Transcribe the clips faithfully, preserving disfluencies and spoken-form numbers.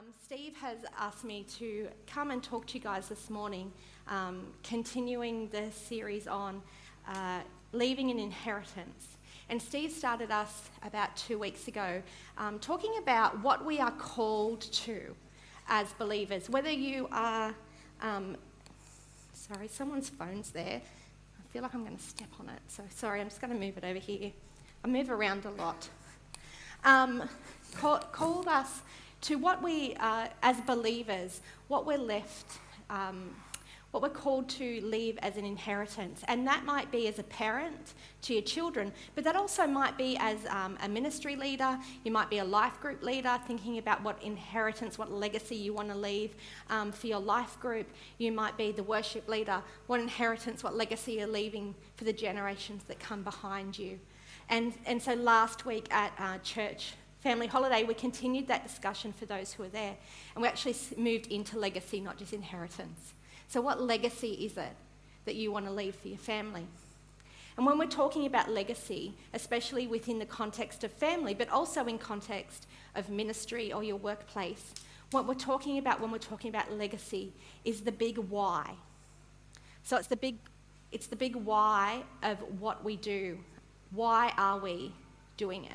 Um, Steve has asked me to come and talk to you guys this morning, um, continuing the series on uh, leaving an inheritance. And Steve started us about two weeks ago um, talking about what we are called to as believers. Whether you are, um, sorry, someone's phone's there. I feel like I'm going to step on it. So sorry, I'm just going to move it over here. I move around a lot. Um, call, called us to what we, uh, as believers, what we're left, um, what we're called to leave as an inheritance. And that might be as a parent to your children, but that also might be as um, a ministry leader. You might be a life group leader, thinking about what inheritance, what legacy you want to leave um, for your life group. You might be the worship leader, what inheritance, what legacy you're leaving for the generations that come behind you. And, and so last week at uh, church family holiday, we continued that discussion for those who were there. And we actually moved into legacy, not just inheritance. So what legacy is it that you want to leave for your family? And when we're talking about legacy, especially within the context of family, but also in context of ministry or your workplace, what we're talking about when we're talking about legacy is the big why. So it's the big, it's the big why of what we do. Why are we doing it?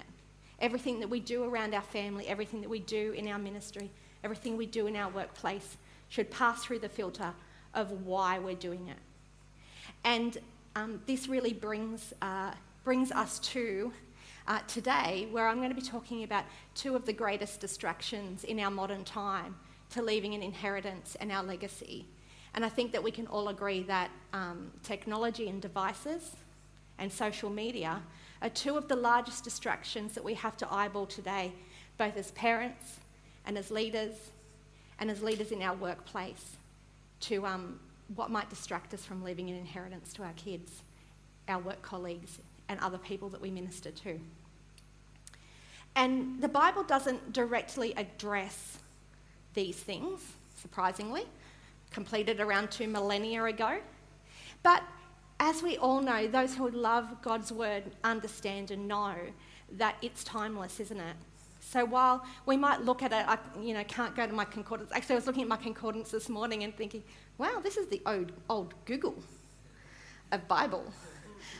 Everything that we do around our family, everything that we do in our ministry, everything we do in our workplace should pass through the filter of why we're doing it. And um, this really brings, uh, brings us to uh, today, where I'm going to be talking about two of the greatest distractions in our modern time to leaving an inheritance and our legacy. And I think that we can all agree that um, technology and devices and social media are two of the largest distractions that we have to eyeball today, both as parents and as leaders and as leaders in our workplace, to um, what might distract us from leaving an inheritance to our kids, our work colleagues, and other people that we minister to. And the Bible doesn't directly address these things, surprisingly, completed around two millennia ago, but as we all know, those who love God's word understand and know that it's timeless, isn't it? So while we might look at it, I you know, can't go to my concordance. Actually, I was looking at my concordance this morning and thinking, wow, this is the old, old Google of Bible.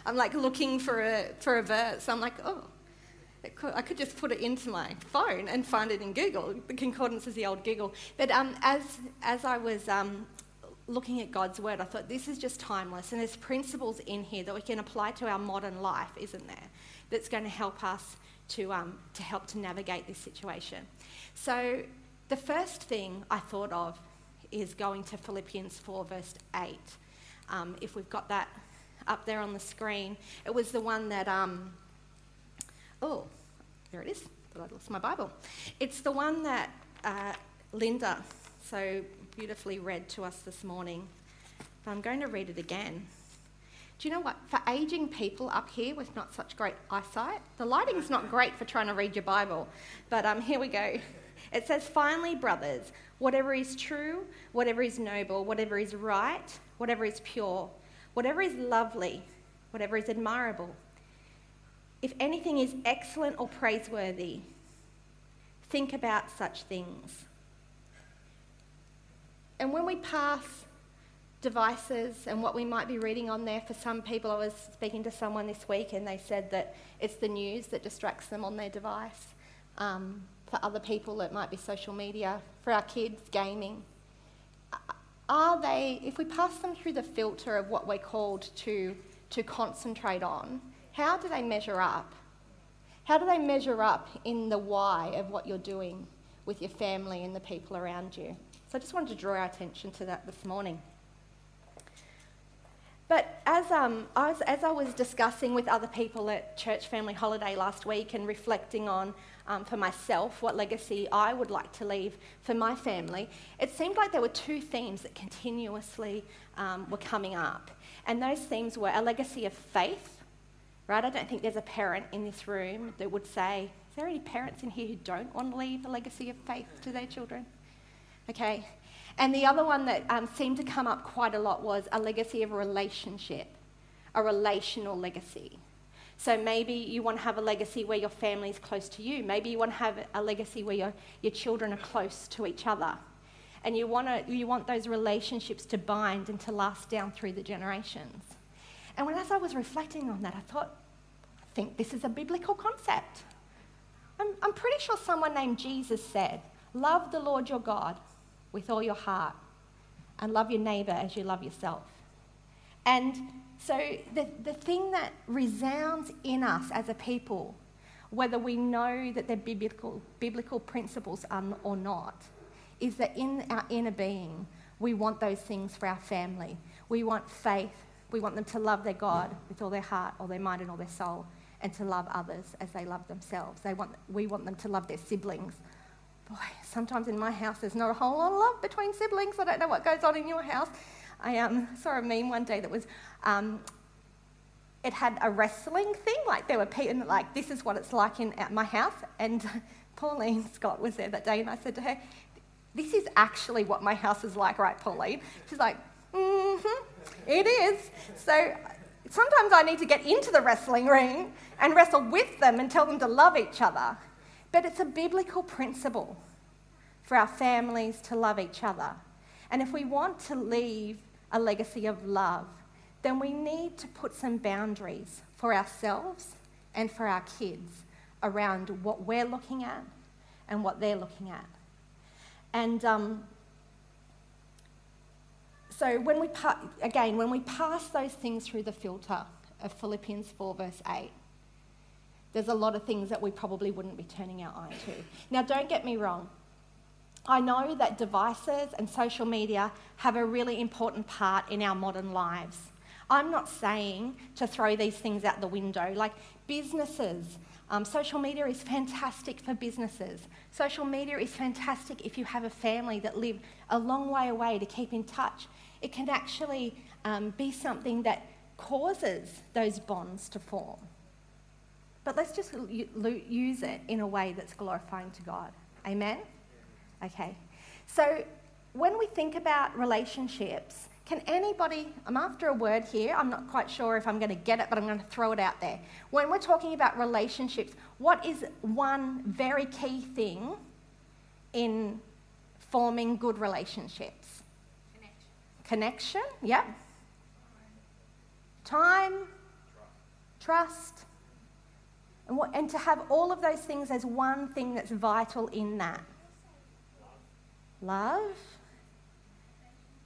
I'm like looking for a, for a verse. I'm like, oh, it could, I could just put it into my phone and find it in Google. The concordance is the old Google. But um, as, as I was... Um, looking at God's word, I thought, this is just timeless, and there's principles in here that we can apply to our modern life, isn't there, that's going to help us to, um, to help to navigate this situation. So the first thing I thought of is going to Philippians four, verse eight. Um, if we've got that up there on the screen, it was the one that, um, oh, there it is, thought I'd lost my Bible. It's the one that uh, Linda so beautifully read to us this morning, but I'm going to read it again. Do you know what? For ageing people up here with not such great eyesight, the lighting's not great for trying to read your Bible, but um, here we go. It says, "Finally, brothers, whatever is true, whatever is noble, whatever is right, whatever is pure, whatever is lovely, whatever is admirable, if anything is excellent or praiseworthy, think about such things." And when we pass devices and what we might be reading on there, for some people, I was speaking to someone this week and they said that it's the news that distracts them on their device. Um, for other people, it might be social media. For our kids, gaming. Are they, if we pass them through the filter of what we're called to, to concentrate on, how do they measure up? How do they measure up in the why of what you're doing with your family and the people around you? So I just wanted to draw our attention to that this morning. But as, um, I was, as I was discussing with other people at church family holiday last week and reflecting on, um, for myself, what legacy I would like to leave for my family, it seemed like there were two themes that continuously um, were coming up. And those themes were a legacy of faith, right? I don't think there's a parent in this room that would say, is there any parents in here who don't want to leave a legacy of faith to their children? Okay, and the other one that um, seemed to come up quite a lot was a legacy of a relationship, a relational legacy. So maybe you want to have a legacy where your family is close to you. Maybe you want to have a legacy where your, your children are close to each other. And you want, to, you want those relationships to bind and to last down through the generations. And when, as I was reflecting on that, I thought, I think this is a biblical concept. I'm, I'm pretty sure someone named Jesus said, love the Lord your God with all your heart and love your neighbour as you love yourself. And so the, the thing that resounds in us as a people, whether we know that they're biblical, biblical principles or not, is that in our inner being, we want those things for our family. We want faith. We want them to love their God with all their heart, all their mind and all their soul, and to love others as they love themselves. They want, we want them to love their siblings. Boy, sometimes in my house there's not a whole lot of love between siblings. I don't know what goes on in your house. I um, saw a meme one day that was, um, it had a wrestling thing, like there were people, like this is what it's like in at my house, and Pauline Scott was there that day, and I said to her, this is actually what my house is like, right, Pauline? She's like, mm-hmm, it is. So sometimes I need to get into the wrestling ring and wrestle with them and tell them to love each other. But it's a biblical principle for our families to love each other. And if we want to leave a legacy of love, then we need to put some boundaries for ourselves and for our kids around what we're looking at and what they're looking at. And um, so when we, pa- again, when we pass those things through the filter of Philippians four verse eight, there's a lot of things that we probably wouldn't be turning our eye to. Now, don't get me wrong. I know that devices and social media have a really important part in our modern lives. I'm not saying to throw these things out the window. Like businesses, um, social media is fantastic for businesses. Social media is fantastic if you have a family that live a long way away to keep in touch. It can actually um, be something that causes those bonds to form. But let's just use it in a way that's glorifying to God. Amen? Okay, so when we think about relationships, can anybody, I'm after a word here, I'm not quite sure if I'm going to get it, but I'm going to throw it out there. When we're talking about relationships, what is one very key thing in forming good relationships? Connection. Connection, yeah. Time. Trust. Trust. And, what, and to have all of those things as one thing that's vital in that. Love.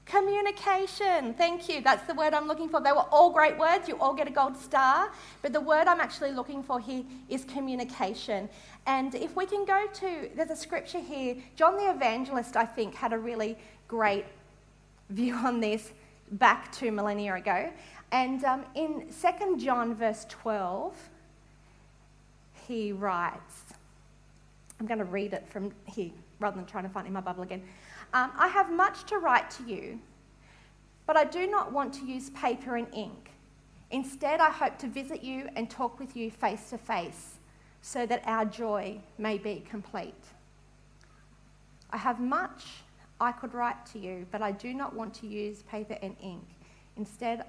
Communication. Thank you. That's the word I'm looking for. They were all great words. You all get a gold star. But the word I'm actually looking for here is communication. And if we can go to, there's a scripture here. John the Evangelist, I think, had a really great view on this back two millennia ago. And um, in Second John verse twelve, he writes, I'm going to read it from here, rather than trying to find it in my Bible again. Um, I have much to write to you, but I do not want to use paper and ink. Instead, I hope to visit you and talk with you face to face so that our joy may be complete. I have much I could write to you, but I do not want to use paper and ink. Instead,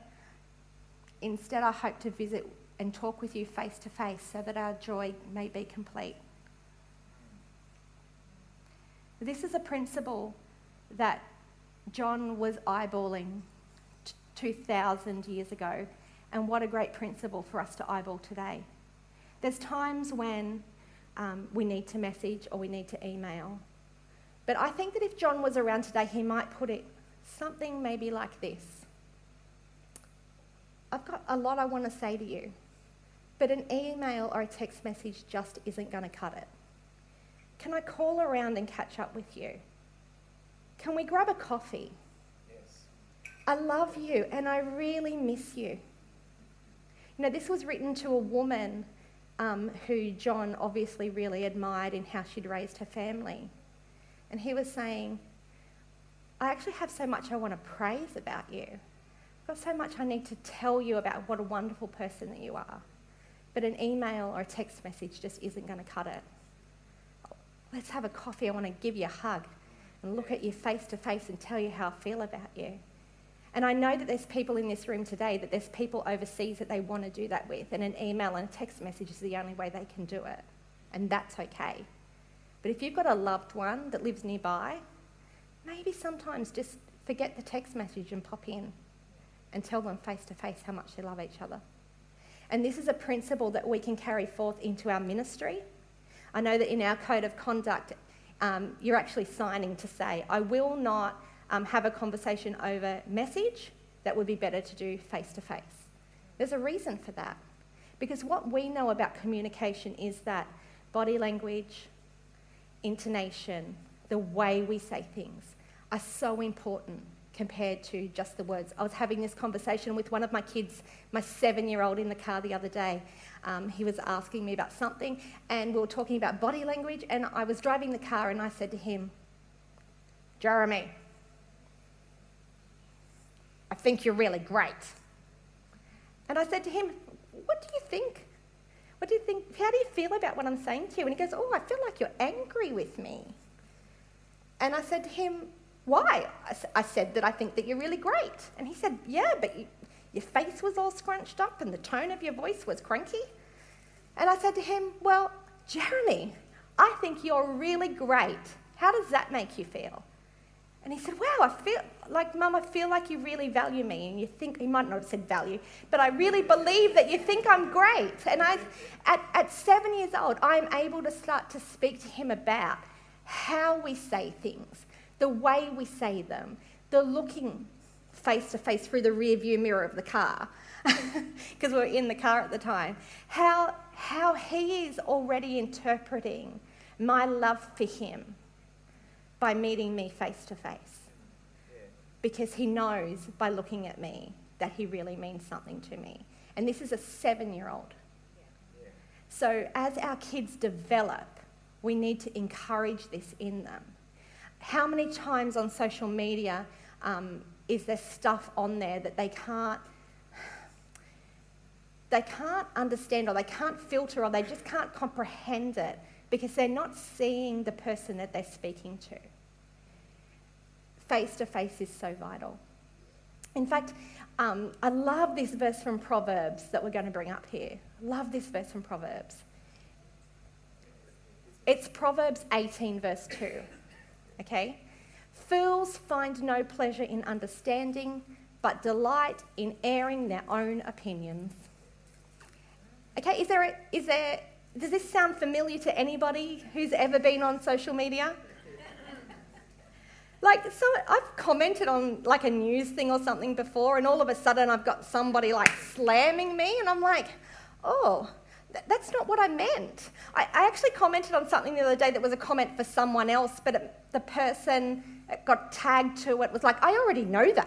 instead I hope to visit and talk with you face to face so that our joy may be complete. This is a principle that John was eyeballing two thousand years ago, and what a great principle for us to eyeball today. There's times when um, we need to message or we need to email, but I think that if John was around today, he might put it something maybe like this. I've got a lot I want to say to you, but an email or a text message just isn't going to cut it. Can I call around and catch up with you? Can we grab a coffee? Yes. I love you and I really miss you. You know, this was written to a woman um, who John obviously really admired in how she'd raised her family. And he was saying, I actually have so much I want to praise about you. I've got so much I need to tell you about what a wonderful person that you are. But an email or a text message just isn't going to cut it. Let's have a coffee. I want to give you a hug and look at you face to face and tell you how I feel about you. And I know that there's people in this room today, that there's people overseas that they want to do that with, and an email and a text message is the only way they can do it. And that's okay. But if you've got a loved one that lives nearby, maybe sometimes just forget the text message and pop in and tell them face to face how much they love each other. And this is a principle that we can carry forth into our ministry. I know that in our code of conduct, um, you're actually signing to say, I will not um, have a conversation over message. That would be better to do face to face. There's a reason for that. Because what we know about communication is that body language, intonation, the way we say things are so important compared to just the words. I was having this conversation with one of my kids, my seven-year-old, in the car the other day. Um, he was asking me about something, and we were talking about body language, and I was driving the car, and I said to him, Jeremy, I think you're really great. And I said to him, what do you think? What do you think? How do you feel about what I'm saying to you? And he goes, oh, I feel like you're angry with me. And I said to him, why? I said that I think that you're really great. And he said, yeah, but you, your face was all scrunched up and the tone of your voice was cranky. And I said to him, well, Jeremy, I think you're really great. How does that make you feel? And he said, wow, I feel like, Mum, I feel like you really value me. And you think, he might not have said value, but I really believe that you think I'm great. And I, at, at seven years old, I'm able to start to speak to him about how we say things, the way we say them, the looking face-to-face through the rear-view mirror of the car, because we were in the car at the time, how, how he is already interpreting my love for him by meeting me face-to-face. Yeah. Because he knows by looking at me that he really means something to me. And this is a seven-year-old. Yeah. Yeah. So as our kids develop, we need to encourage this in them. How many times on social media um, is there stuff on there that they can't, they can't understand, or they can't filter, or they just can't comprehend it because they're not seeing the person that they're speaking to? Face-to-face is so vital. In fact, um, I love this verse from Proverbs that we're going to bring up here. I love this verse from Proverbs. It's Proverbs eighteen, verse two. Okay? Fools find no pleasure in understanding, but delight in airing their own opinions. Okay, is there, a, is there, does this sound familiar to anybody who's ever been on social media? Like, so I've commented on like a news thing or something before, and all of a sudden I've got somebody like slamming me, and I'm like, oh, that's not what I meant. I, I actually commented on something the other day that was a comment for someone else, but it, the person got tagged to it was like, I already know that.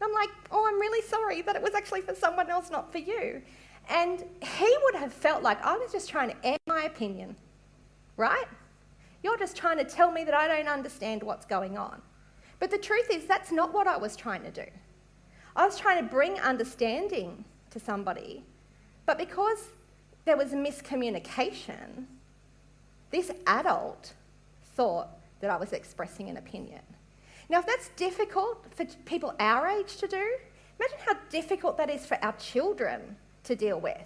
And I'm like, oh, I'm really sorry, but it was actually for someone else, not for you. And he would have felt like I was just trying to air my opinion, right? You're just trying to tell me that I don't understand what's going on. But the truth is, that's not what I was trying to do. I was trying to bring understanding to somebody, but because there was miscommunication, this adult thought that I was expressing an opinion. Now, if that's difficult for people our age to do, imagine how difficult that is for our children to deal with.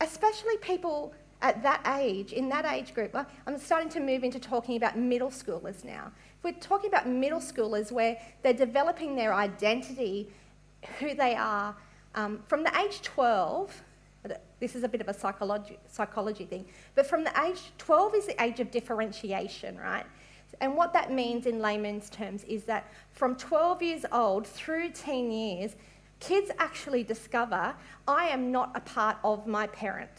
Especially people at that age, in that age group. I'm starting to move into talking about middle schoolers now. If we're talking about middle schoolers where they're developing their identity, who they are, um, from the age twelve... This is a bit of a psychology, psychology thing. But from the age, twelve is the age of differentiation, right? And what that means in layman's terms is that from twelve years old through teen years, kids actually discover, I am not a part of my parent.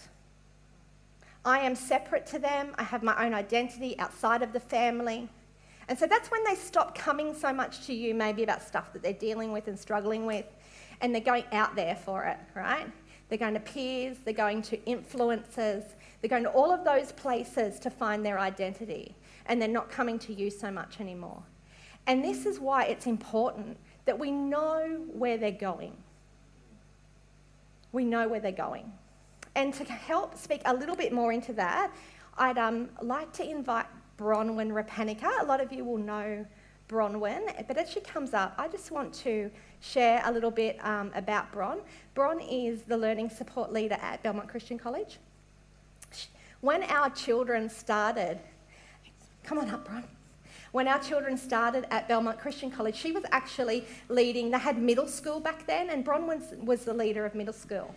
I am separate to them. I have my own identity outside of the family. And so that's when they stop coming so much to you, maybe about stuff that they're dealing with and struggling with, and they're going out there for it, right? They're going to peers, they're going to influencers, they're going to all of those places to find their identity, and they're not coming to you so much anymore. And this is why it's important that we know where they're going. We know where they're going. And to help speak a little bit more into that, I'd um, like to invite Bronwyn Rapanica. A lot of you will know Bronwyn, but as she comes up, I just want to share a little bit um, about Bron. Bron is the learning support leader at Belmont Christian College. When our children started, come on up, Bron. When our children started at Belmont Christian College, she was actually leading, they had middle school back then, and Bronwyn was the leader of middle school.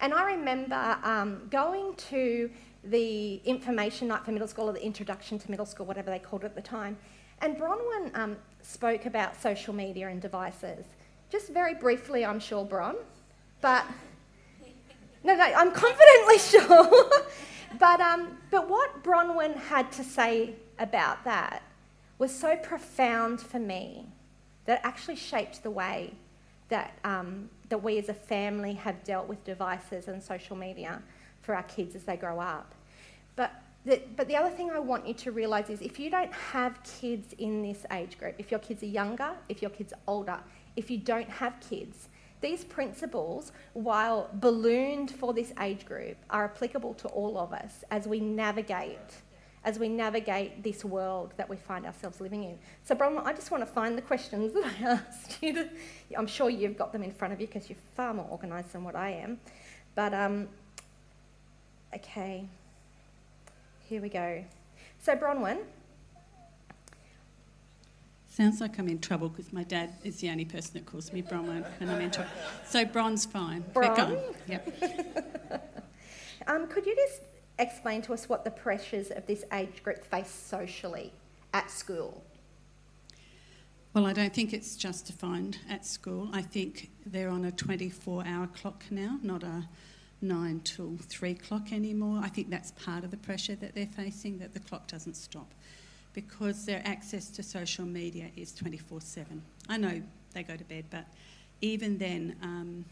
And I remember um, going to the information night for middle school, or the introduction to middle school, whatever they called it at the time. And Bronwyn um, spoke about social media and devices. Just very briefly, I'm sure, Bron. But, no, no, I'm confidently sure. but, um, but what Bronwyn had to say about that was so profound for me that it actually shaped the way that, um, that we as a family have dealt with devices and social media for our kids as they grow up. But the, but the other thing I want you to realise is if you don't have kids in this age group, if your kids are younger, if your kids are older, if you don't have kids, these principles, while ballooned for this age group, are applicable to all of us as we navigate as we navigate this world that we find ourselves living in. So, Bronwyn, I just want to find the questions that I asked you to, I'm sure you've got them in front of you because you're far more organised than what I am. But, um, okay, here we go. So, Bronwyn. Sounds like I'm in trouble because my dad is the only person that calls me Bronwyn and I'm in trouble. So, Bron's fine. Bron? Back on. Yep. um, could you just explain to us what the pressures of this age group face socially at school? Well, I don't think it's just defined at school. I think they're on a twenty-four hour clock now, not a nine till three clock anymore. I think that's part of the pressure that they're facing, that the clock doesn't stop because their access to social media is twenty-four seven. I know they go to bed, but even then, um,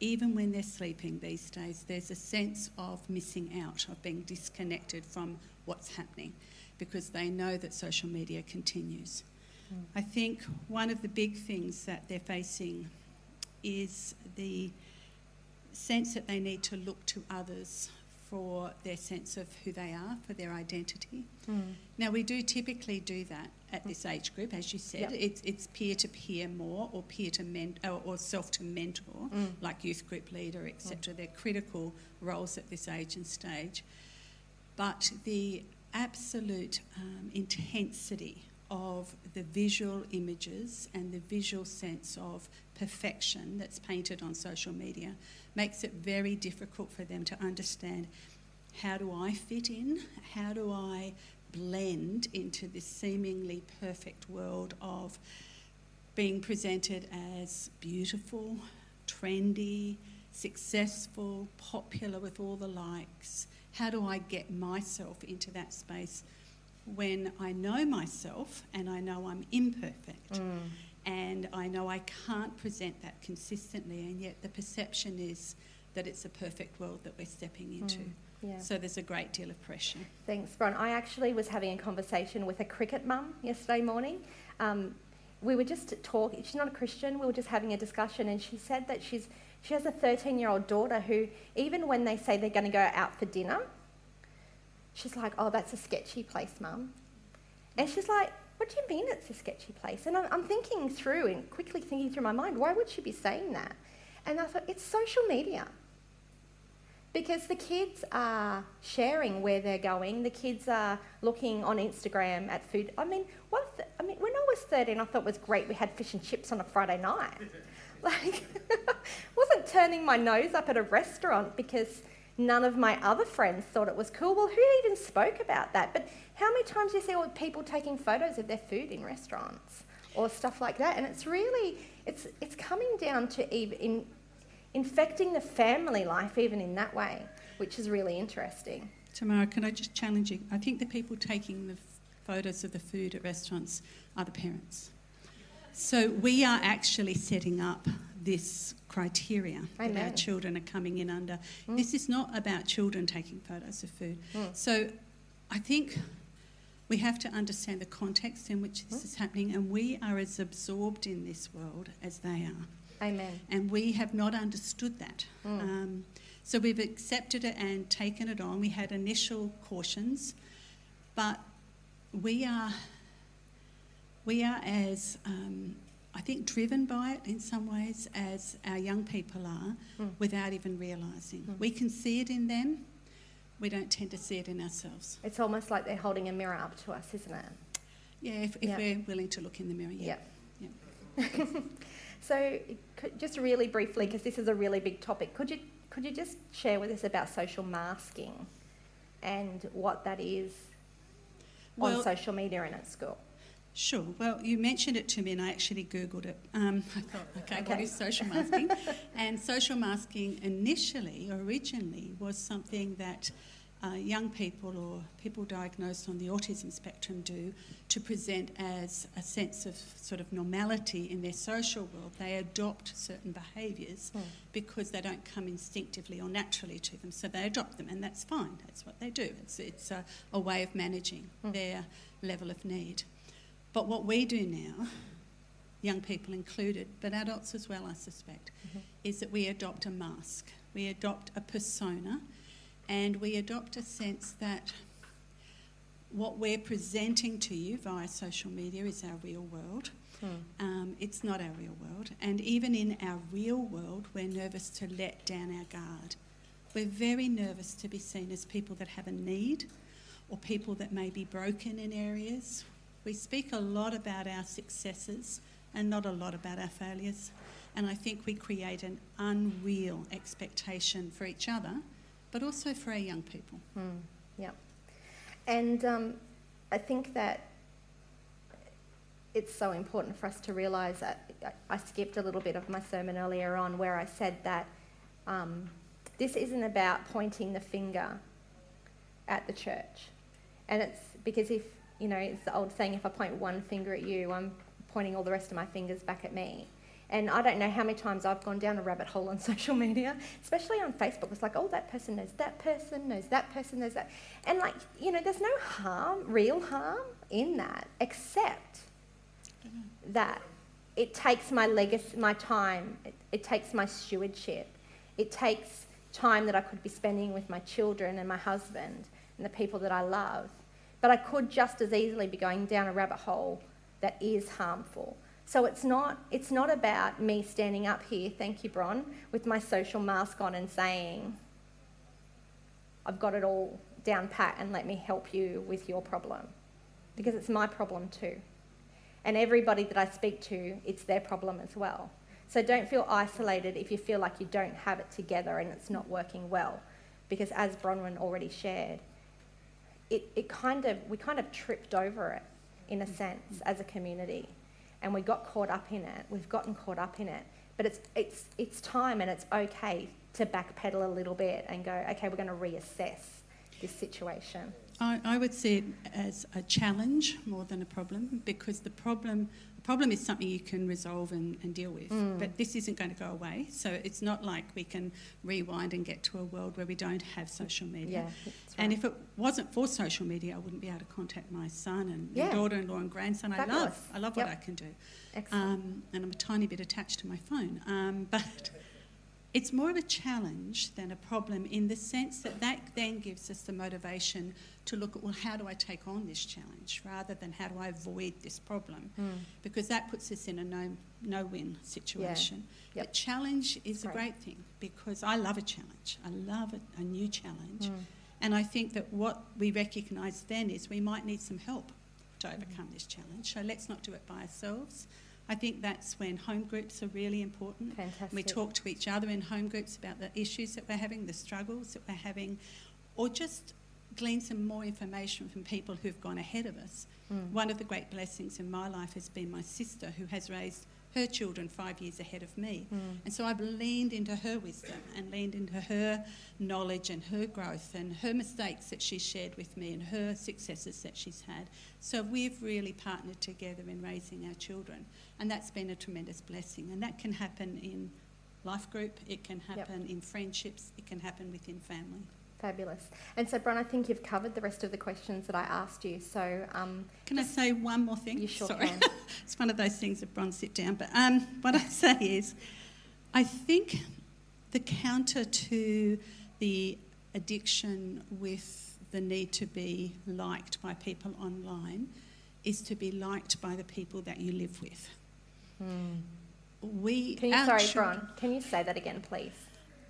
even when they're sleeping these days, there's a sense of missing out, of being disconnected from what's happening because they know that social media continues. Mm. I think one of the big things that they're facing is the sense that they need to look to others for their sense of who they are, for their identity. Mm. Now, we do typically do that at this age group, as you said. Yep. It's, it's peer-to-peer more, or peer-to-mentor, or, or self-to-mentor, mm. like youth group leader, et cetera. Mm. They're critical roles at this age and stage. But the absolute um, intensity of the visual images and the visual sense of perfection that's painted on social media makes it very difficult for them to understand, how do I fit in? How do I blend into this seemingly perfect world of being presented as beautiful, trendy, successful, popular with all the likes? How do I get myself into that space when I know myself and I know I'm imperfect? Mm. And I know I can't present that consistently, and yet the perception is that it's a perfect world that we're stepping into. Mm, yeah. So there's a great deal of pressure. Thanks, Bron. I actually was having a conversation with a cricket mum yesterday morning. Um, we were just talking, she's not a Christian, we were just having a discussion, and she said that she's she has a thirteen-year-old daughter who, even when they say they're going to go out for dinner, she's like, oh, that's a sketchy place, Mum. And she's like, what do you mean it's a sketchy place? And I'm, I'm thinking through and quickly thinking through my mind, why would she be saying that? And I thought, it's social media. Because the kids are sharing where they're going. The kids are looking on Instagram at food. I mean, what the, I mean, when I was thirteen, I thought it was great we had fish and chips on a Friday night. Like, wasn't turning my nose up at a restaurant because none of my other friends thought it was cool. Well, who even spoke about that? But how many times do you see all people taking photos of their food in restaurants or stuff like that? And it's really, it's it's coming down to even in, infecting the family life even in that way, which is really interesting. Tamara, can I just challenge you? I think the people taking the photos of the food at restaurants are the parents. So we are actually setting up this criteria Amen. That our children are coming in under. Mm. This is not about children taking photos of food. Mm. So I think we have to understand the context in which this mm. is happening, and we are as absorbed in this world as they are. Amen. And we have not understood that. Mm. Um, so we've accepted it and taken it on. We had initial cautions, but we are we are as, um, I think, driven by it in some ways as our young people are, mm. without even realising. Mm. We can see it in them. We don't tend to see it in ourselves. It's almost like they're holding a mirror up to us, isn't it? Yeah, if, if yep. we're willing to look in the mirror, yeah. Yep. Yep. So could, just really briefly, because this is a really big topic, could you could you just share with us about social masking and what that is well, on social media and at school? Sure. Well, you mentioned it to me and I actually Googled it. Um, I thought, okay, okay, what is social masking? And social masking initially, originally, was something that uh, young people or people diagnosed on the autism spectrum do to present as a sense of sort of normality in their social world. They adopt certain behaviours mm. because they don't come instinctively or naturally to them. So they adopt them and that's fine. That's what they do. It's, it's a, a way of managing mm. their level of need. But what we do now, young people included, but adults as well, I suspect, mm-hmm. is that we adopt a mask. We adopt a persona and we adopt a sense that what we're presenting to you via social media is our real world. Mm. Um, it's not our real world. And even in our real world, we're nervous to let down our guard. We're very nervous to be seen as people that have a need or people that may be broken in areas. We speak a lot about our successes and not a lot about our failures. And I think we create an unreal expectation for each other, but also for our young people. Mm, yeah. And um, I think that it's so important for us to realise that I skipped a little bit of my sermon earlier on where I said that um, this isn't about pointing the finger at the church. And it's because if You know, it's the old saying, if I point one finger at you, I'm pointing all the rest of my fingers back at me. And I don't know how many times I've gone down a rabbit hole on social media, especially on Facebook. It's like, oh, that person knows that person, knows that person, knows that. And like, you know, there's no harm, real harm in that, except mm-hmm. that it takes my legacy, my time, it, it takes my stewardship. It takes time that I could be spending with my children and my husband and the people that I love. But I could just as easily be going down a rabbit hole that is harmful. So it's not it's not about me standing up here, thank you, Bron, with my social mask on and saying, I've got it all down pat and let me help you with your problem. Because it's my problem too. And everybody that I speak to, it's their problem as well. So don't feel isolated if you feel like you don't have it together and it's not working well. Because as Bronwyn already shared, It, it kind of, we kind of tripped over it, in a sense, as a community, and we got caught up in it. We've gotten caught up in it, but it's it's it's time, and it's okay to backpedal a little bit and go, okay, we're going to reassess this situation. I, I would see it as a challenge more than a problem, because the problem the problem is something you can resolve and, and deal with, mm. but this isn't going to go away. So it's not like we can rewind and get to a world where we don't have social media. Yeah, that's right. And if it wasn't for social media, I wouldn't be able to contact my son and yeah. my daughter-in-law and grandson. Fabulous. I love, I love yep. what I can do. Excellent. Um, and I'm a tiny bit attached to my phone, um, but. It's more of a challenge than a problem in the sense that that then gives us the motivation to look at, well, how do I take on this challenge rather than how do I avoid this problem? Mm. Because that puts us in a no, no-win situation. Yeah. Yep. But challenge is great. a great thing because I love a challenge. I love a, a new challenge. Mm. And I think that what we recognise then is we might need some help to overcome mm. this challenge. So let's not do it by ourselves. I think that's when home groups are really important. Fantastic. We talk to each other in home groups about the issues that we're having, the struggles that we're having, or just glean some more information from people who've gone ahead of us. Mm. One of the great blessings in my life has been my sister, who has raised her children five years ahead of me. Mm. And so I've leaned into her wisdom and leaned into her knowledge and her growth and her mistakes that she shared with me and her successes that she's had. So we've really partnered together in raising our children. And that's been a tremendous blessing. And that can happen in life group, it can happen yep. in friendships, it can happen within family. Fabulous. And so, Bron, I think you've covered the rest of the questions that I asked you. So, um, can I say one more thing? You sure Sorry. can. It's one of those things that Bron sit down. But um, what I say is, I think the counter to the addiction with the need to be liked by people online is to be liked by the people that you live with. Mm. We can you, sorry, Bron, can you say that again, please?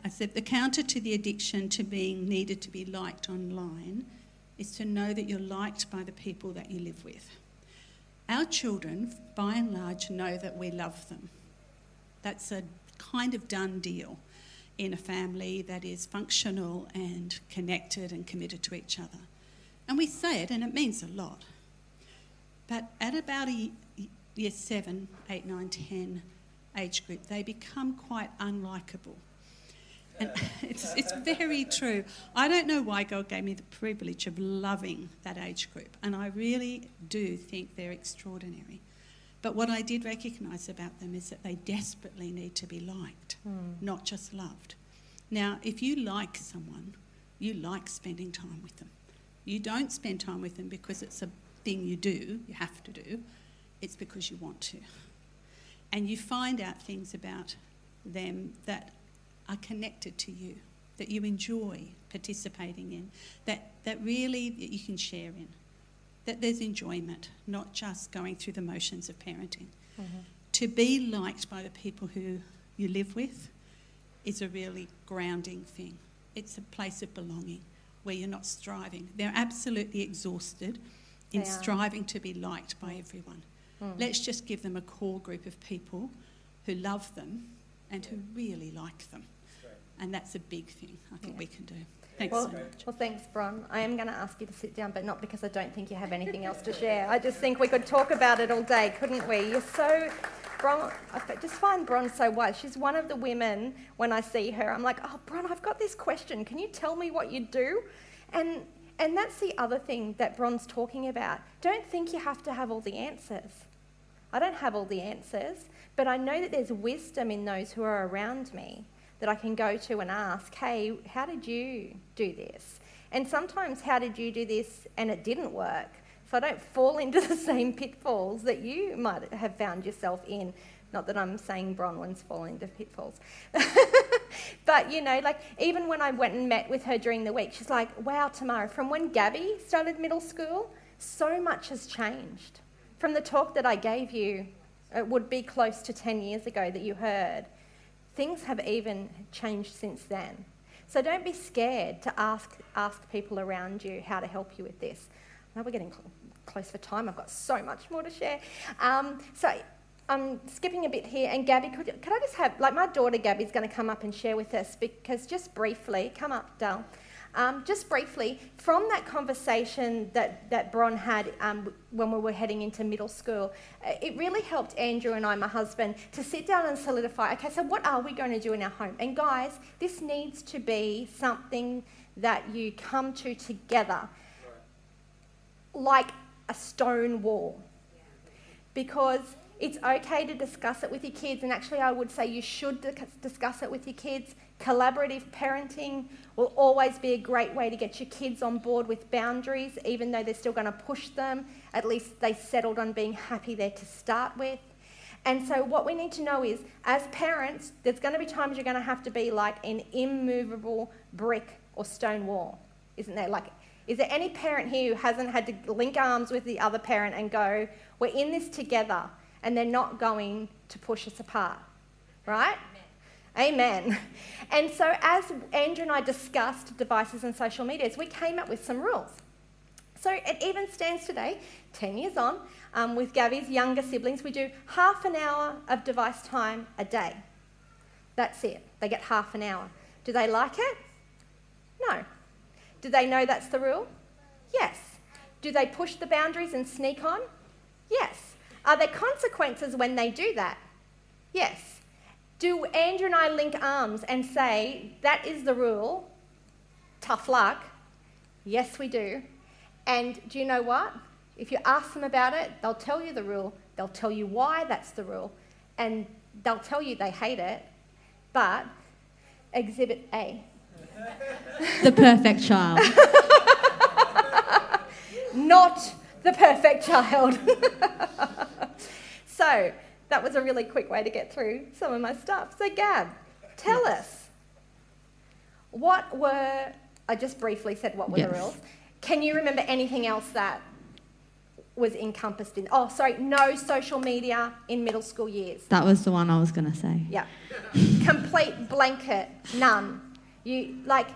I said the counter to the addiction to being needed to be liked online is to know that you're liked by the people that you live with. Our children, by and large, know that we love them. That's a kind of done deal in a family that is functional and connected and committed to each other. And we say it, and it means a lot. But at about a year seven, eight, nine, ten age group, they become quite unlikable. And it's, it's very true. I don't know why God gave me the privilege of loving that age group, and I really do think they're extraordinary. But what I did recognise about them is that they desperately need to be liked, mm. not just loved. Now, if you like someone, you like spending time with them. You don't spend time with them because it's a thing you do, you have to do. It's because you want to. And you find out things about them that are connected to you, that you enjoy participating in, that, that really that you can share in, that there's enjoyment, not just going through the motions of parenting. Mm-hmm. To be liked by the people who you live with is a really grounding thing. It's a place of belonging where you're not striving. They're absolutely exhausted in they striving are. to be liked by everyone. Mm. Let's just give them a core group of people who love them and who really like them. And that's a big thing I think yeah. we can do. Thanks well, so much. Well, thanks, Bron. I am going to ask you to sit down, but not because I don't think you have anything else to share. I just think we could talk about it all day, couldn't we? You're so... Bron, I just find Bron so wise. She's one of the women, when I see her, I'm like, oh, Bron, I've got this question. Can you tell me what you do? And, and that's the other thing that Bron's talking about. Don't think you have to have all the answers. I don't have all the answers, but I know that there's wisdom in those who are around me that I can go to and ask, hey, how did you do this? And sometimes, how did you do this? And it didn't work. So I don't fall into the same pitfalls that you might have found yourself in. Not that I'm saying Bronwyn's falling into pitfalls. But, you know, like, even when I went and met with her during the week, she's like, wow, Tamara, from when Gabby started middle school, so much has changed. From the talk that I gave you, it would be close to ten years ago that you heard. Things have even changed since then. So don't be scared to ask ask people around you how to help you with this. I know we're getting cl- close for time. I've got so much more to share. Um, so I'm skipping a bit here. And Gabby, could, could I just have... Like, my daughter Gabby's going to come up and share with us because just briefly... Come up, Dale. Um, just briefly, from that conversation that, that Bron had um, when we were heading into middle school, it really helped Andrew and I, my husband, to sit down and solidify, okay, so what are we going to do in our home? And guys, this needs to be something that you come to together, like a stone wall, because it's okay to discuss it with your kids, and actually I would say you should discuss it with your kids. Collaborative parenting will always be a great way to get your kids on board with boundaries, even though they're still going to push them. At least they settled on being happy there to start with. And so what we need to know is, as parents, there's going to be times you're going to have to be like an immovable brick or stone wall, isn't there? Like, is there any parent here who hasn't had to link arms with the other parent and go, we're in this together, and they're not going to push us apart, right? Amen. And so as Andrew and I discussed devices and social medias, we came up with some rules. So it even stands today, ten years on, um, with Gabby's younger siblings, we do half an hour of device time a day. That's it. They get half an hour. Do they like it? No. Do they know that's the rule? Yes. Do they push the boundaries and sneak on? Yes. Are there consequences when they do that? Yes. Do Andrew and I link arms and say, that is the rule, tough luck? Yes, we do. And do you know what? If you ask them about it, they'll tell you the rule, they'll tell you why that's the rule, and they'll tell you they hate it, but exhibit A. The perfect child. Not the perfect child. So... that was a really quick way to get through some of my stuff. So, Gab, tell yes. us, what were, I just briefly said what were yes. the rules. Can you remember anything else that was encompassed in. Oh, sorry, no social media in middle school years. That was the one I was going to say. Yeah. Complete blanket, none. You, like,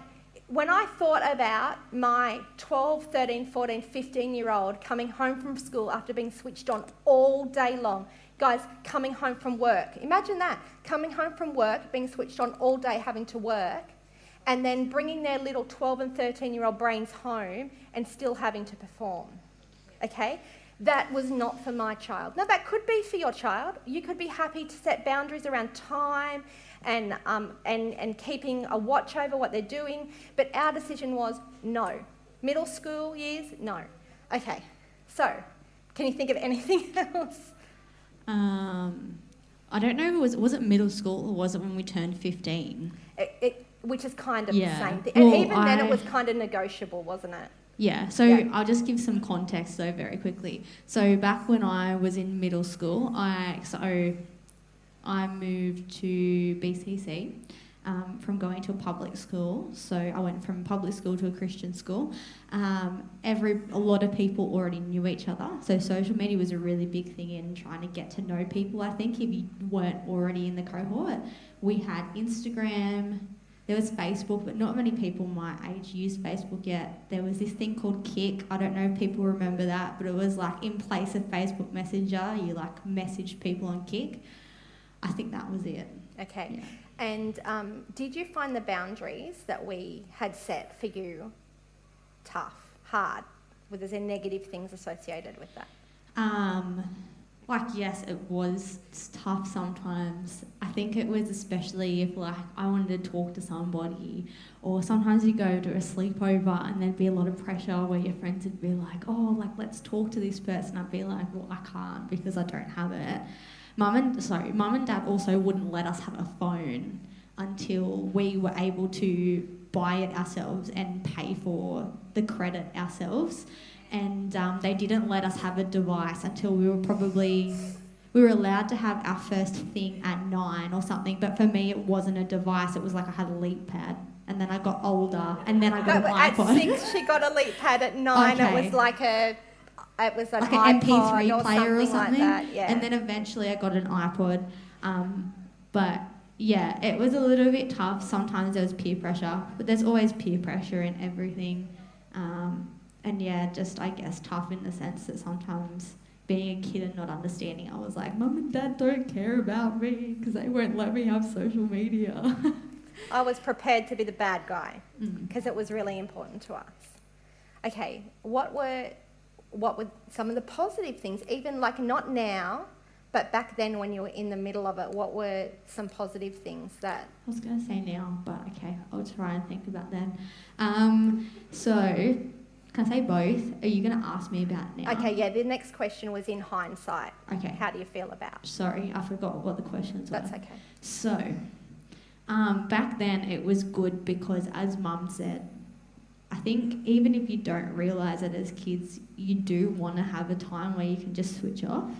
when I thought about my twelve, thirteen, fourteen, fifteen-year-old coming home from school after being switched on all day long, guys, coming home from work. Imagine that, coming home from work, being switched on all day, having to work, and then bringing their little twelve and thirteen-year-old brains home and still having to perform. Okay, that was not for my child. Now, that could be for your child. You could be happy to set boundaries around time and, um, and, and keeping a watch over what they're doing, but our decision was no. Middle school years, no. Okay, so can you think of anything else? Um, I don't know if it was, was it middle school or was it when we turned fifteen? It, it, which is kind of yeah. the same thing. And well, even I... then it was kind of negotiable, wasn't it? Yeah, so yeah. I'll just give some context though very quickly. So back when I was in middle school, I so I moved to B C C um, from going to a public school. So I went from public school to a Christian school. Um, every a lot of people already knew each other. So social media was a really big thing in trying to get to know people. I think if you weren't already in the cohort, we had Instagram. There was Facebook, but not many people my age used Facebook yet. There was this thing called Kick. I don't know if people remember that, but it was like in place of Facebook Messenger, you like message people on Kick. I think that was it. Okay. Yeah. And um, did you find the boundaries that we had set for you tough, hard? Were there negative things associated with that? Um, Like, yes, it was tough sometimes. I think it was especially if, like, I wanted to talk to somebody, or sometimes you go to a sleepover and there'd be a lot of pressure where your friends would be like, oh, like, let's talk to this person. I'd be like, well, I can't because I don't have it. Mum and, sorry, Mum and Dad also wouldn't let us have a phone until we were able to buy it ourselves and pay for the credit ourselves. And um, they didn't let us have a device until we were probably... We were allowed to have our first thing at nine or something, but for me it wasn't a device. It was like I had a leap pad, and then I got older, and then I got no, an iPod. At six she got a leap pad, at nine okay. it was like a... It was an like iPod an M P three player or something, or something. Like that, yeah. And then eventually I got an iPod. Um, but yeah, it was a little bit tough. Sometimes there was peer pressure, but there's always peer pressure in everything. Um... And yeah, just I guess tough in the sense that sometimes being a kid and not understanding, I was like, Mum and Dad don't care about me because they won't let me have social media. I was prepared to be the bad guy because mm. it was really important to us. Okay, what were what were some of the positive things, even like not now, but back then when you were in the middle of it, what were some positive things that... I was going to say now, but okay, I'll try and think about that. Um, so... Can I say both? Are you going to ask me about now? Okay, yeah, the next question was in hindsight. Okay. How do you feel about? Sorry, I forgot what the questions were. That's okay. So, um, back then it was good because, as Mum said, I think even if you don't realise it as kids, you do want to have a time where you can just switch off.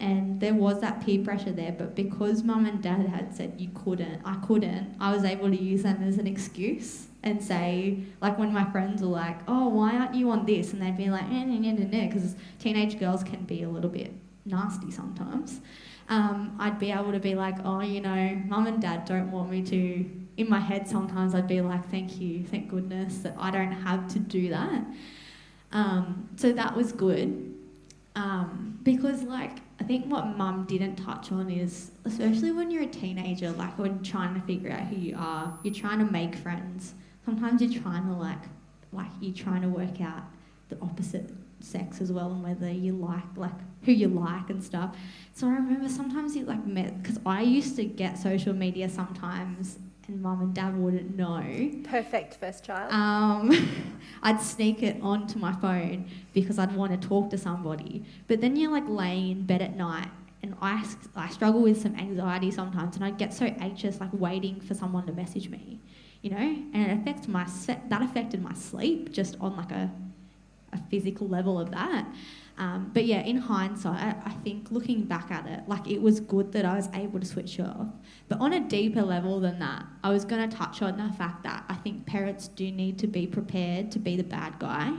And there was that peer pressure there, but because Mum and Dad had said you couldn't, I couldn't, I was able to use them as an excuse. And say, like when my friends were like, oh, why aren't you on this? And they'd be like, nah, nah, nah, nah, because teenage girls can be a little bit nasty sometimes. Um, I'd be able to be like, oh, you know, Mum and Dad don't want me to. In my head sometimes I'd be like, thank you, thank goodness that I don't have to do that. Um, so that was good. Um, because like, I think what Mum didn't touch on is, especially when you're a teenager, like when trying to figure out who you are, you're trying to make friends. Sometimes you're trying to like, like you're trying to work out the opposite sex as well and whether you like, like who you like and stuff. So I remember sometimes you like met, because I used to get social media sometimes and Mum and Dad wouldn't know. Perfect first child. Um, I'd sneak it onto my phone because I'd want to talk to somebody. But then you're like laying in bed at night and I, I struggle with some anxiety sometimes and I'd get so anxious like waiting for someone to message me. You know, and it affects my that affected my sleep just on like a, a physical level of that. Um, but yeah, in hindsight, I think looking back at it, like it was good that I was able to switch off. But on a deeper level than that, I was going to touch on the fact that I think parents do need to be prepared to be the bad guy.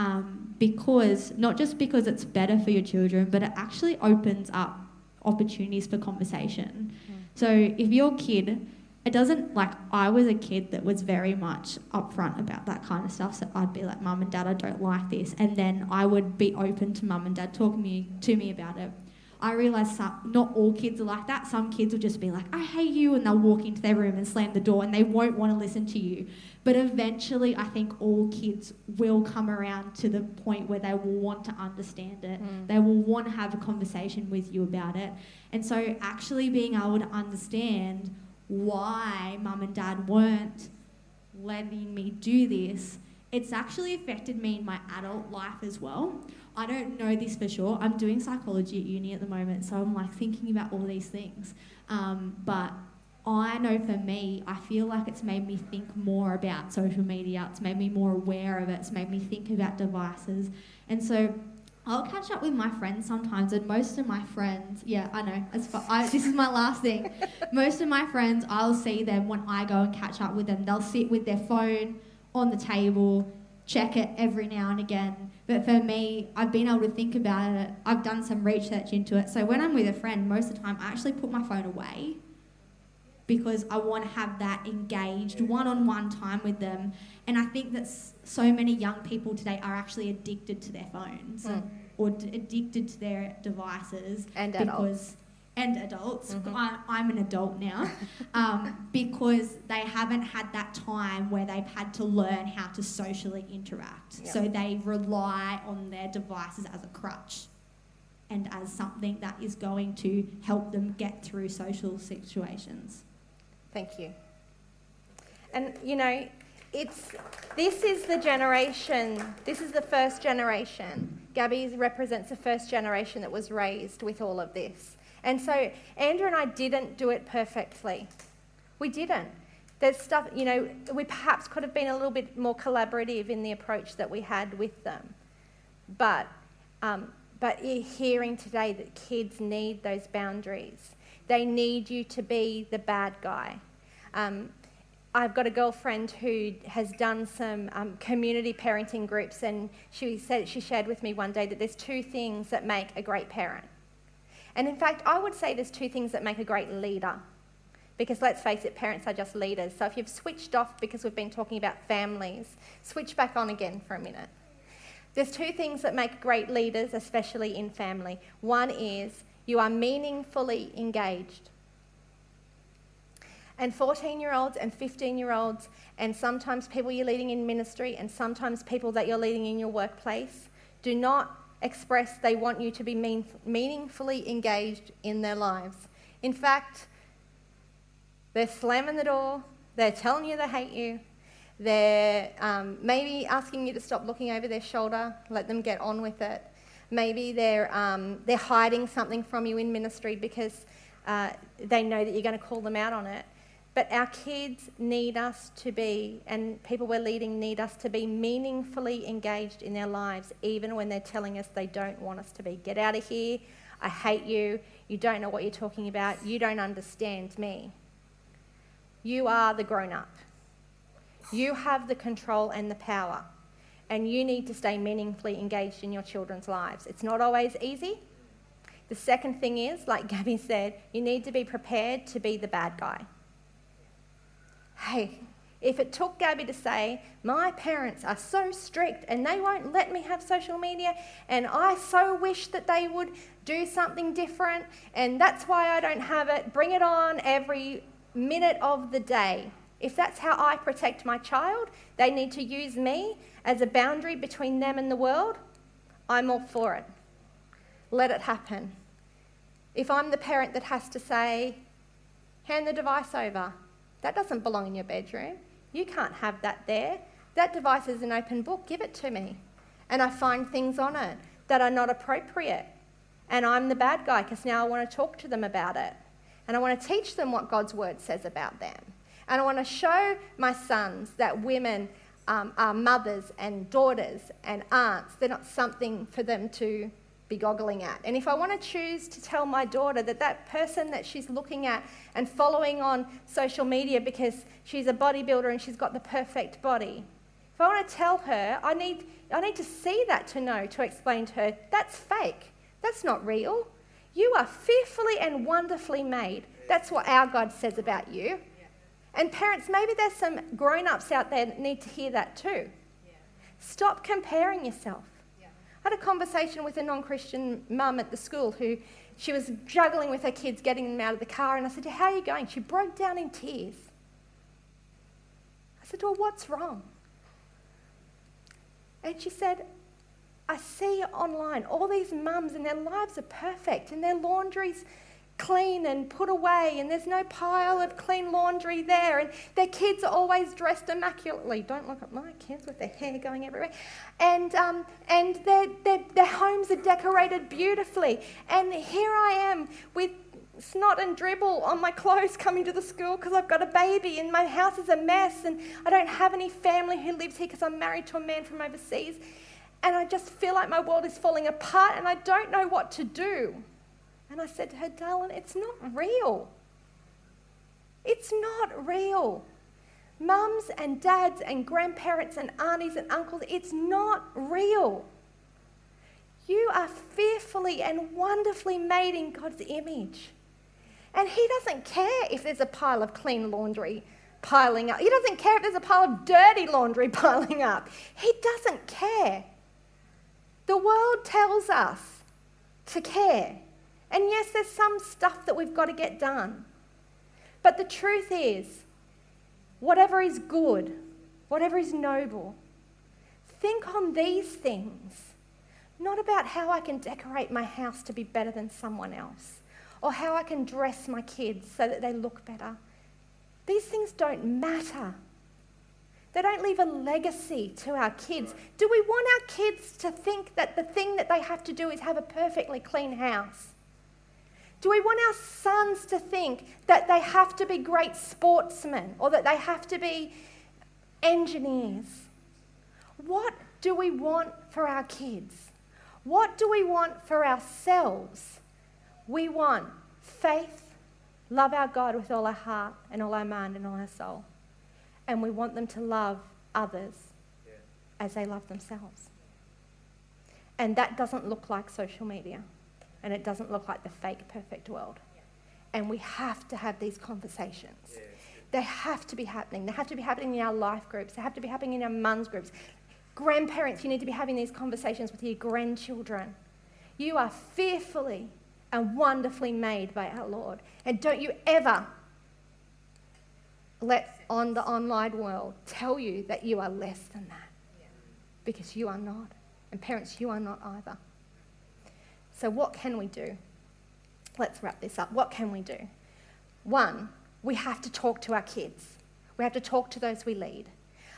um, because, not just because it's better for your children, but it actually opens up opportunities for conversation. Mm. So if your kid, it doesn't, like, I was a kid that was very much upfront about that kind of stuff. So I'd be like, Mum and Dad, I don't like this. And then I would be open to Mum and Dad talking me, to me about it. I realise not all kids are like that. Some kids will just be like, I hate you, and they'll walk into their room and slam the door and they won't want to listen to you. But eventually I think all kids will come around to the point where they will want to understand it. Mm. They will want to have a conversation with you about it. And so actually being able to understand why Mum and Dad weren't letting me do this, it's actually affected me in my adult life as well. I don't know this for sure. I'm doing psychology at uni at the moment, so I'm like thinking about all these things. Um, but I know for me, I feel like it's made me think more about social media. It's made me more aware of it. It's made me think about devices. And so I'll catch up with my friends sometimes, and most of my friends, yeah, I know, as far, I, this is my last thing. Most of my friends, I'll see them when I go and catch up with them. They'll sit with their phone on the table, check it every now and again. But for me, I've been able to think about it. I've done some research into it. So when I'm with a friend, most of the time I actually put my phone away because I want to have that engaged one-on-one time with them. And I think that so many young people today are actually addicted to their phones mm. or d- addicted to their devices. And adults. And adults. Mm-hmm. I, I'm an adult now. Um, because they haven't had that time where they've had to learn how to socially interact. Yep. So they rely on their devices as a crutch and as something that is going to help them get through social situations. Thank you. And, you know, it's this is the generation, this is the first generation. Gabby represents the first generation that was raised with all of this. And so Andrew and I didn't do it perfectly. We didn't. There's stuff, you know, we perhaps could have been a little bit more collaborative in the approach that we had with them. But um, but hearing today that kids need those boundaries. They need you to be the bad guy. Um, I've got a girlfriend who has done some um, community parenting groups, and she said she shared with me one day that there's two things that make a great parent. And in fact, I would say there's two things that make a great leader. Because let's face it, parents are just leaders. So if you've switched off because we've been talking about families, switch back on again for a minute. There's two things that make great leaders, especially in family. One is you are meaningfully engaged. And fourteen-year-olds and fifteen-year-olds and sometimes people you're leading in ministry and sometimes people that you're leading in your workplace do not express they want you to be mean, meaningfully engaged in their lives. In fact, they're slamming the door, they're telling you they hate you, they're um, maybe asking you to stop looking over their shoulder, let them get on with it. Maybe they're, um, they're hiding something from you in ministry because uh, they know that you're going to call them out on it. But our kids need us to be, and people we're leading need us to be meaningfully engaged in their lives, even when they're telling us they don't want us to be. Get out of here. I hate you. You don't know what you're talking about. You don't understand me. You are the grown-up. You have the control and the power, and you need to stay meaningfully engaged in your children's lives. It's not always easy. The second thing is, like Gabby said, you need to be prepared to be the bad guy. Hey, if it took Gabby to say, my parents are so strict and they won't let me have social media and I so wish that they would do something different and that's why I don't have it, bring it on every minute of the day. If that's how I protect my child, they need to use me as a boundary between them and the world, I'm all for it. Let it happen. If I'm the parent that has to say, hand the device over, that doesn't belong in your bedroom. You can't have that there. That device is an open book. Give it to me. And I find things on it that are not appropriate. And I'm the bad guy because now I want to talk to them about it. And I want to teach them what God's word says about them. And I want to show my sons that women um, are mothers and daughters and aunts. They're not something for them to be goggling at. And if I want to choose to tell my daughter that that person that she's looking at and following on social media because she's a bodybuilder and she's got the perfect body, if If I want to tell her, I need, I need to see that to know, to explain to her, that's fake. That's not real. You are fearfully and wonderfully made. That's what our God says about you. Yeah. And parents, maybe there's some grown-ups out there that need to hear that too. Yeah. Stop comparing yourself. Yeah. I had a conversation with a non-Christian mum at the school who, she was juggling with her kids, getting them out of the car, and I said, how are you going? She broke down in tears. I said, well, what's wrong? And she said, I see online all these mums and their lives are perfect and their laundry's clean and put away and there's no pile of clean laundry there and their kids are always dressed immaculately. Don't look at my kids with their hair going everywhere. And um, and their, their, their homes are decorated beautifully. And here I am with snot and dribble on my clothes coming to the school because I've got a baby and my house is a mess and I don't have any family who lives here because I'm married to a man from overseas, and I just feel like my world is falling apart and I don't know what to do. And I said to her, darling, it's not real. It's not real. Mums and dads and grandparents and aunties and uncles, it's not real. You are fearfully and wonderfully made in God's image. And he doesn't care if there's a pile of clean laundry piling up. He doesn't care if there's a pile of dirty laundry piling up. He doesn't care. The world tells us to care. And yes, there's some stuff that we've got to get done. But the truth is, whatever is good, whatever is noble, think on these things, not about how I can decorate my house to be better than someone else, or how I can dress my kids so that they look better. These things don't matter. They don't leave a legacy to our kids. Do we want our kids to think that the thing that they have to do is have a perfectly clean house? Do we want our sons to think that they have to be great sportsmen or that they have to be engineers? What do we want for our kids? What do we want for ourselves? We want faith, love our God with all our heart and all our mind and all our soul. And we want them to love others yeah. as they love themselves. And that doesn't look like social media. And it doesn't look like the fake perfect world. And we have to have these conversations. Yeah. They have to be happening. They have to be happening in our life groups. They have to be happening in our mums groups. Grandparents, you need to be having these conversations with your grandchildren. You are fearfully and wonderfully made by our Lord. And don't you ever let on the online world tell you that you are less than that. Yeah. Because you are not. And parents, you are not either. So what can we do? Let's wrap this up. What can we do? One, we have to talk to our kids. We have to talk to those we lead.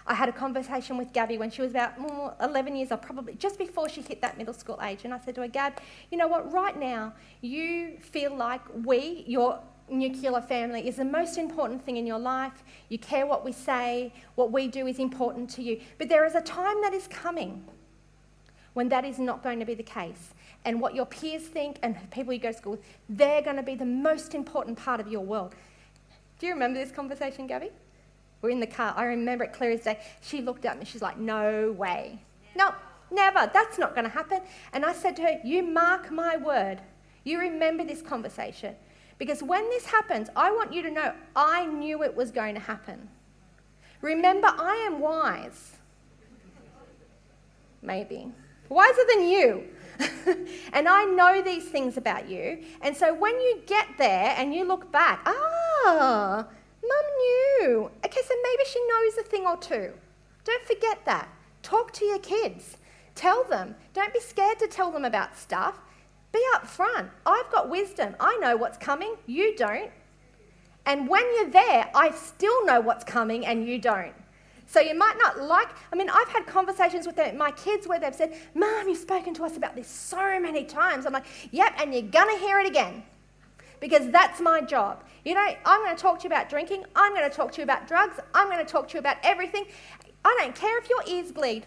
I had a conversation with Gabby when she was about oh, eleven years old, probably just before she hit that middle school age. And I said to her, Gab, you know what, right now you feel like we, your nuclear family, is the most important thing in your life. You care what we say, what we do is important to you. But there is a time that is coming when that is not going to be the case. And what your peers think and people you go to school with, they're going to be the most important part of your world. Do you remember this conversation, Gabby? We're in the car. I remember it clear as day. She looked at me. She's like, no way. Never. No, never. That's not going to happen. And I said to her, you mark my word. You remember this conversation. Because when this happens, I want you to know I knew it was going to happen. Remember, I am wise. Maybe. Wiser than you. And I know these things about you. And so when you get there and you look back, ah, Mum knew. Okay, so maybe she knows a thing or two. Don't forget that. Talk to your kids. Tell them. Don't be scared to tell them about stuff. Be upfront. I've got wisdom. I know what's coming. You don't. And when you're there, I still know what's coming and you don't. So you might not like, I mean, I've had conversations with my kids where they've said, Mum, you've spoken to us about this so many times. I'm like, yep, and you're going to hear it again because that's my job. You know, I'm going to talk to you about drinking. I'm going to talk to you about drugs. I'm going to talk to you about everything. I don't care if your ears bleed.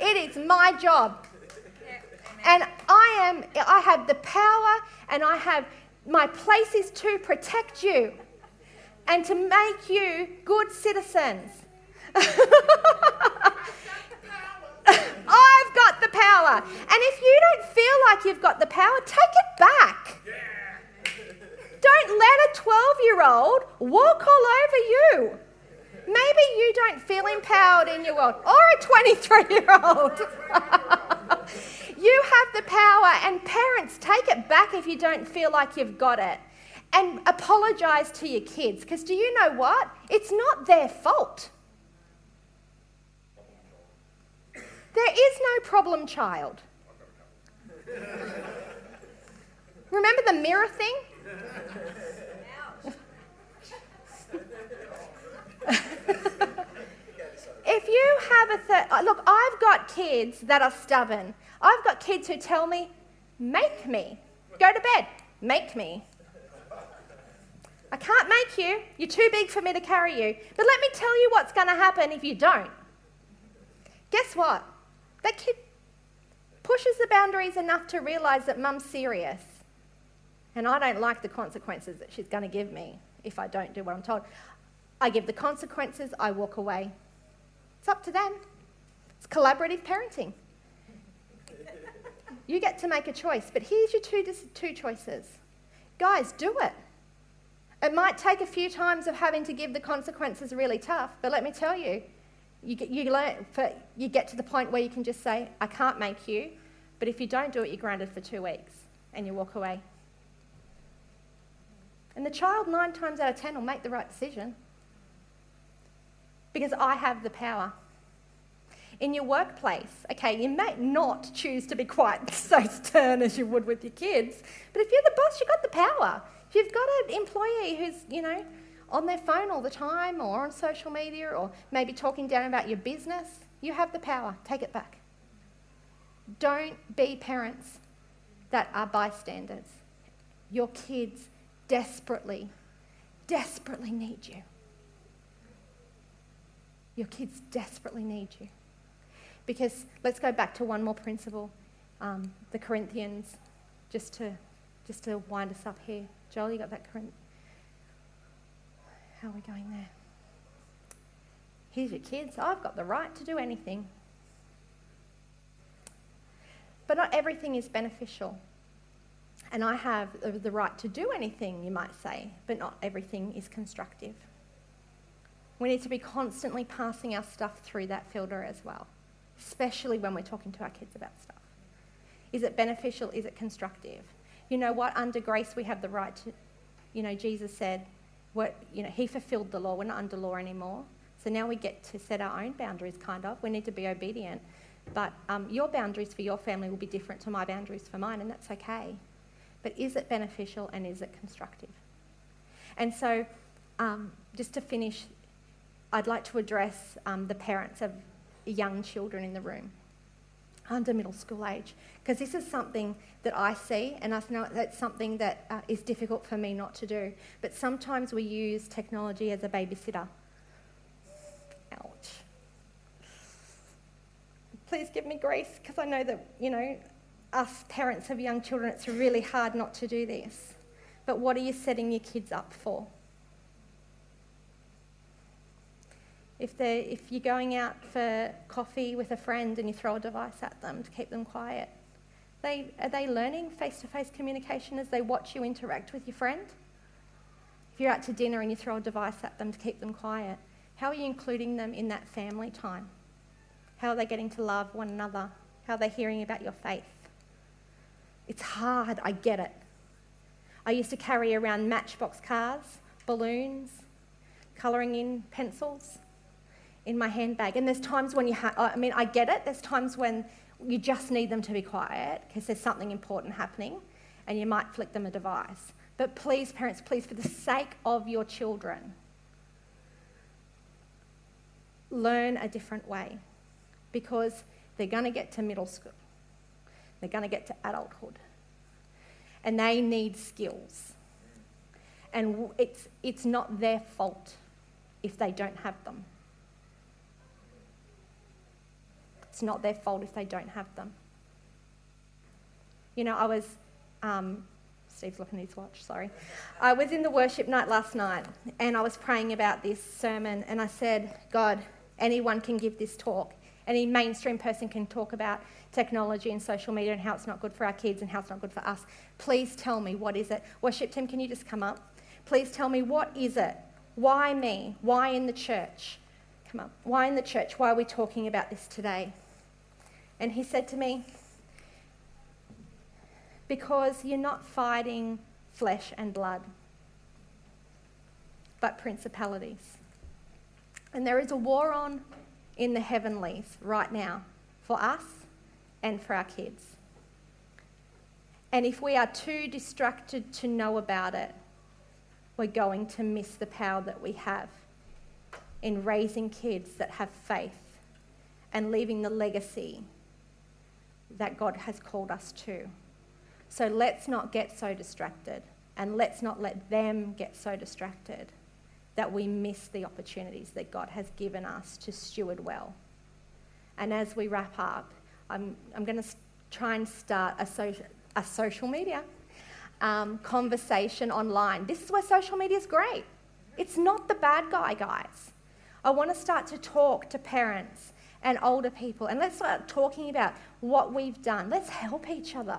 It is my job. And I am, I have the power and I have, my place is to protect you and to make you good citizens. I've got the power. And if you don't feel like you've got the power, take it back. Yeah. Don't let a twelve-year-old walk all over you. Maybe you don't feel empowered in your world, or a twenty-three-year-old. You have the power, and parents, take it back if you don't feel like you've got it. And apologise to your kids, because do you know what? It's not their fault. There is no problem child. Remember the mirror thing? If you have a third, look, I've got kids that are stubborn. I've got kids who tell me, make me. Go to bed, make me. I can't make you. You're too big for me to carry you. But let me tell you what's going to happen if you don't. Guess what? That kid pushes the boundaries enough to realise that mum's serious. And I don't like the consequences that she's going to give me if I don't do what I'm told. I give the consequences, I walk away. It's up to them. It's collaborative parenting. You get to make a choice, but here's your two, two choices. Guys, do it. It might take a few times of having to give the consequences really tough, but let me tell you, you get, you learn, you get to the point where you can just say, I can't make you, but if you don't do it, you're grounded for two weeks, and you walk away. And the child, nine times out of ten, will make the right decision. Because I have the power. In your workplace, okay, you may not choose to be quite so stern as you would with your kids, but if you're the boss, you've got the power. If you've got an employee who's, you know, on their phone all the time or on social media or maybe talking down about your business, you have the power. Take it back. Don't be parents that are bystanders. Your kids desperately, desperately need you. Your kids desperately need you. Because let's go back to one more principle, um, the Corinthians, just to just to wind us up here. Joel, you got that Corinthians? How are we going there? Here's your kids. I've got the right to do anything. But not everything is beneficial. And I have the right to do anything, you might say, but not everything is constructive. We need to be constantly passing our stuff through that filter as well, especially when we're talking to our kids about stuff. Is it beneficial? Is it constructive? You know what? Under grace, we have the right to, you know, Jesus said, what, you know, he fulfilled the law. We're not under law anymore. So now we get to set our own boundaries, kind of. We need to be obedient. But um, your boundaries for your family will be different to my boundaries for mine, and that's okay. But is it beneficial and is it constructive? And so um, just to finish, I'd like to address um, the parents of young children in the room under middle school age, because this is something that I see, and I know that's something that uh, is difficult for me not to do. But sometimes we use technology as a babysitter. Ouch. Please give me grace, because I know that, you know, us parents of young children, it's really hard not to do this. But what are you setting your kids up for? If, if you're going out for coffee with a friend and you throw a device at them to keep them quiet, they, are they learning face-to-face communication as they watch you interact with your friend? If you're out to dinner and you throw a device at them to keep them quiet, how are you including them in that family time? How are they getting to love one another? How are they hearing about your faith? It's hard, I get it. I used to carry around matchbox cars, balloons, colouring in pencils in my handbag. And there's times when you ha- I mean, I get it. There's times when you just need them to be quiet because there's something important happening and you might flick them a device. But please, parents, please, for the sake of your children, learn a different way, because they're going to get to middle school. They're going to get to adulthood. And they need skills. And it's, it's not their fault if they don't have them. It's not their fault if they don't have them. You know, I was, um, Steve's looking at his watch, sorry. I was in the worship night last night and I was praying about this sermon and I said, God, Anyone can give this talk. Any mainstream person can talk about technology and social media and how it's not good for our kids and how it's not good for us. Please tell me, what is it? Worship team, can you just come up? Please tell me, what is it? Why me? Why in the church? Come up. Why in the church? Why are we talking about this today? And he said to me, because you're not fighting flesh and blood, but principalities. And there is a war on in the heavenlies right now for us and for our kids. And if we are too distracted to know about it, we're going to miss the power that we have in raising kids that have faith and leaving the legacy that God has called us to. So let's not get so distracted, and let's not let them get so distracted that we miss the opportunities that God has given us to steward well. And as we wrap up, I'm, I'm going to try and start a, so, a social media um, conversation online. This is where social media is great. It's not the bad guy, guys. I want to start to talk to parents and older people, and let's start talking about what we've done. Let's help each other.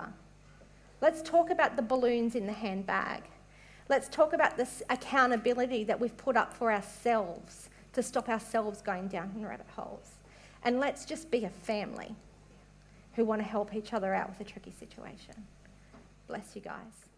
Let's talk about the balloons in the handbag. Let's talk about this accountability that we've put up for ourselves to stop ourselves going down in rabbit holes. And let's just be a family who want to help each other out with a tricky situation. Bless you guys.